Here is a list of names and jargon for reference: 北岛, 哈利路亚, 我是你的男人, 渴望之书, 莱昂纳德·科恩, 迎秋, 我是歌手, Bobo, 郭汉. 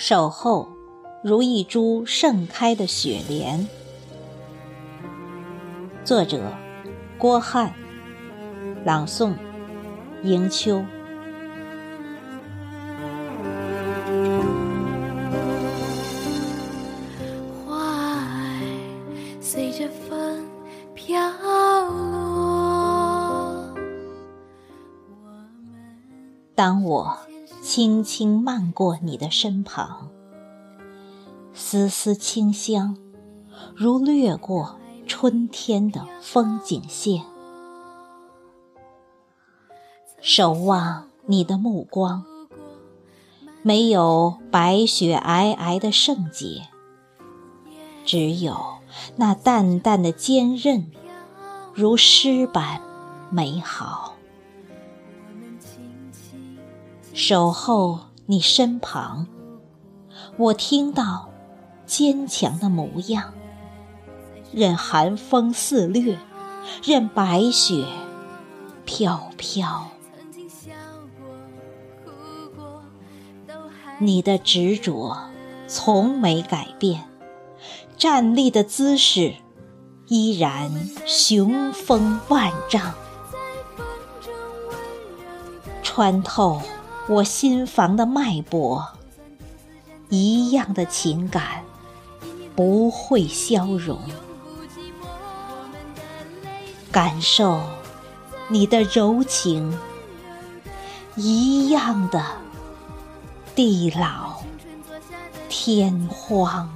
守候如一株盛开的雪莲。作者郭汉，朗诵迎秋。花儿随着风飘落，当我轻轻漫过你的身旁，丝丝清香如掠过春天的风景线，守望你的目光，没有白雪皑皑的圣洁，只有那淡淡的坚韧，如诗般美好。守候你身旁，我听到坚强的模样，任寒风肆虐，任白雪飘飘。你的执着从没改变，站立的姿势依然雄风万丈，穿透我心房的脉搏，一样的情感不会消融。感受你的柔情，一样的地老天荒。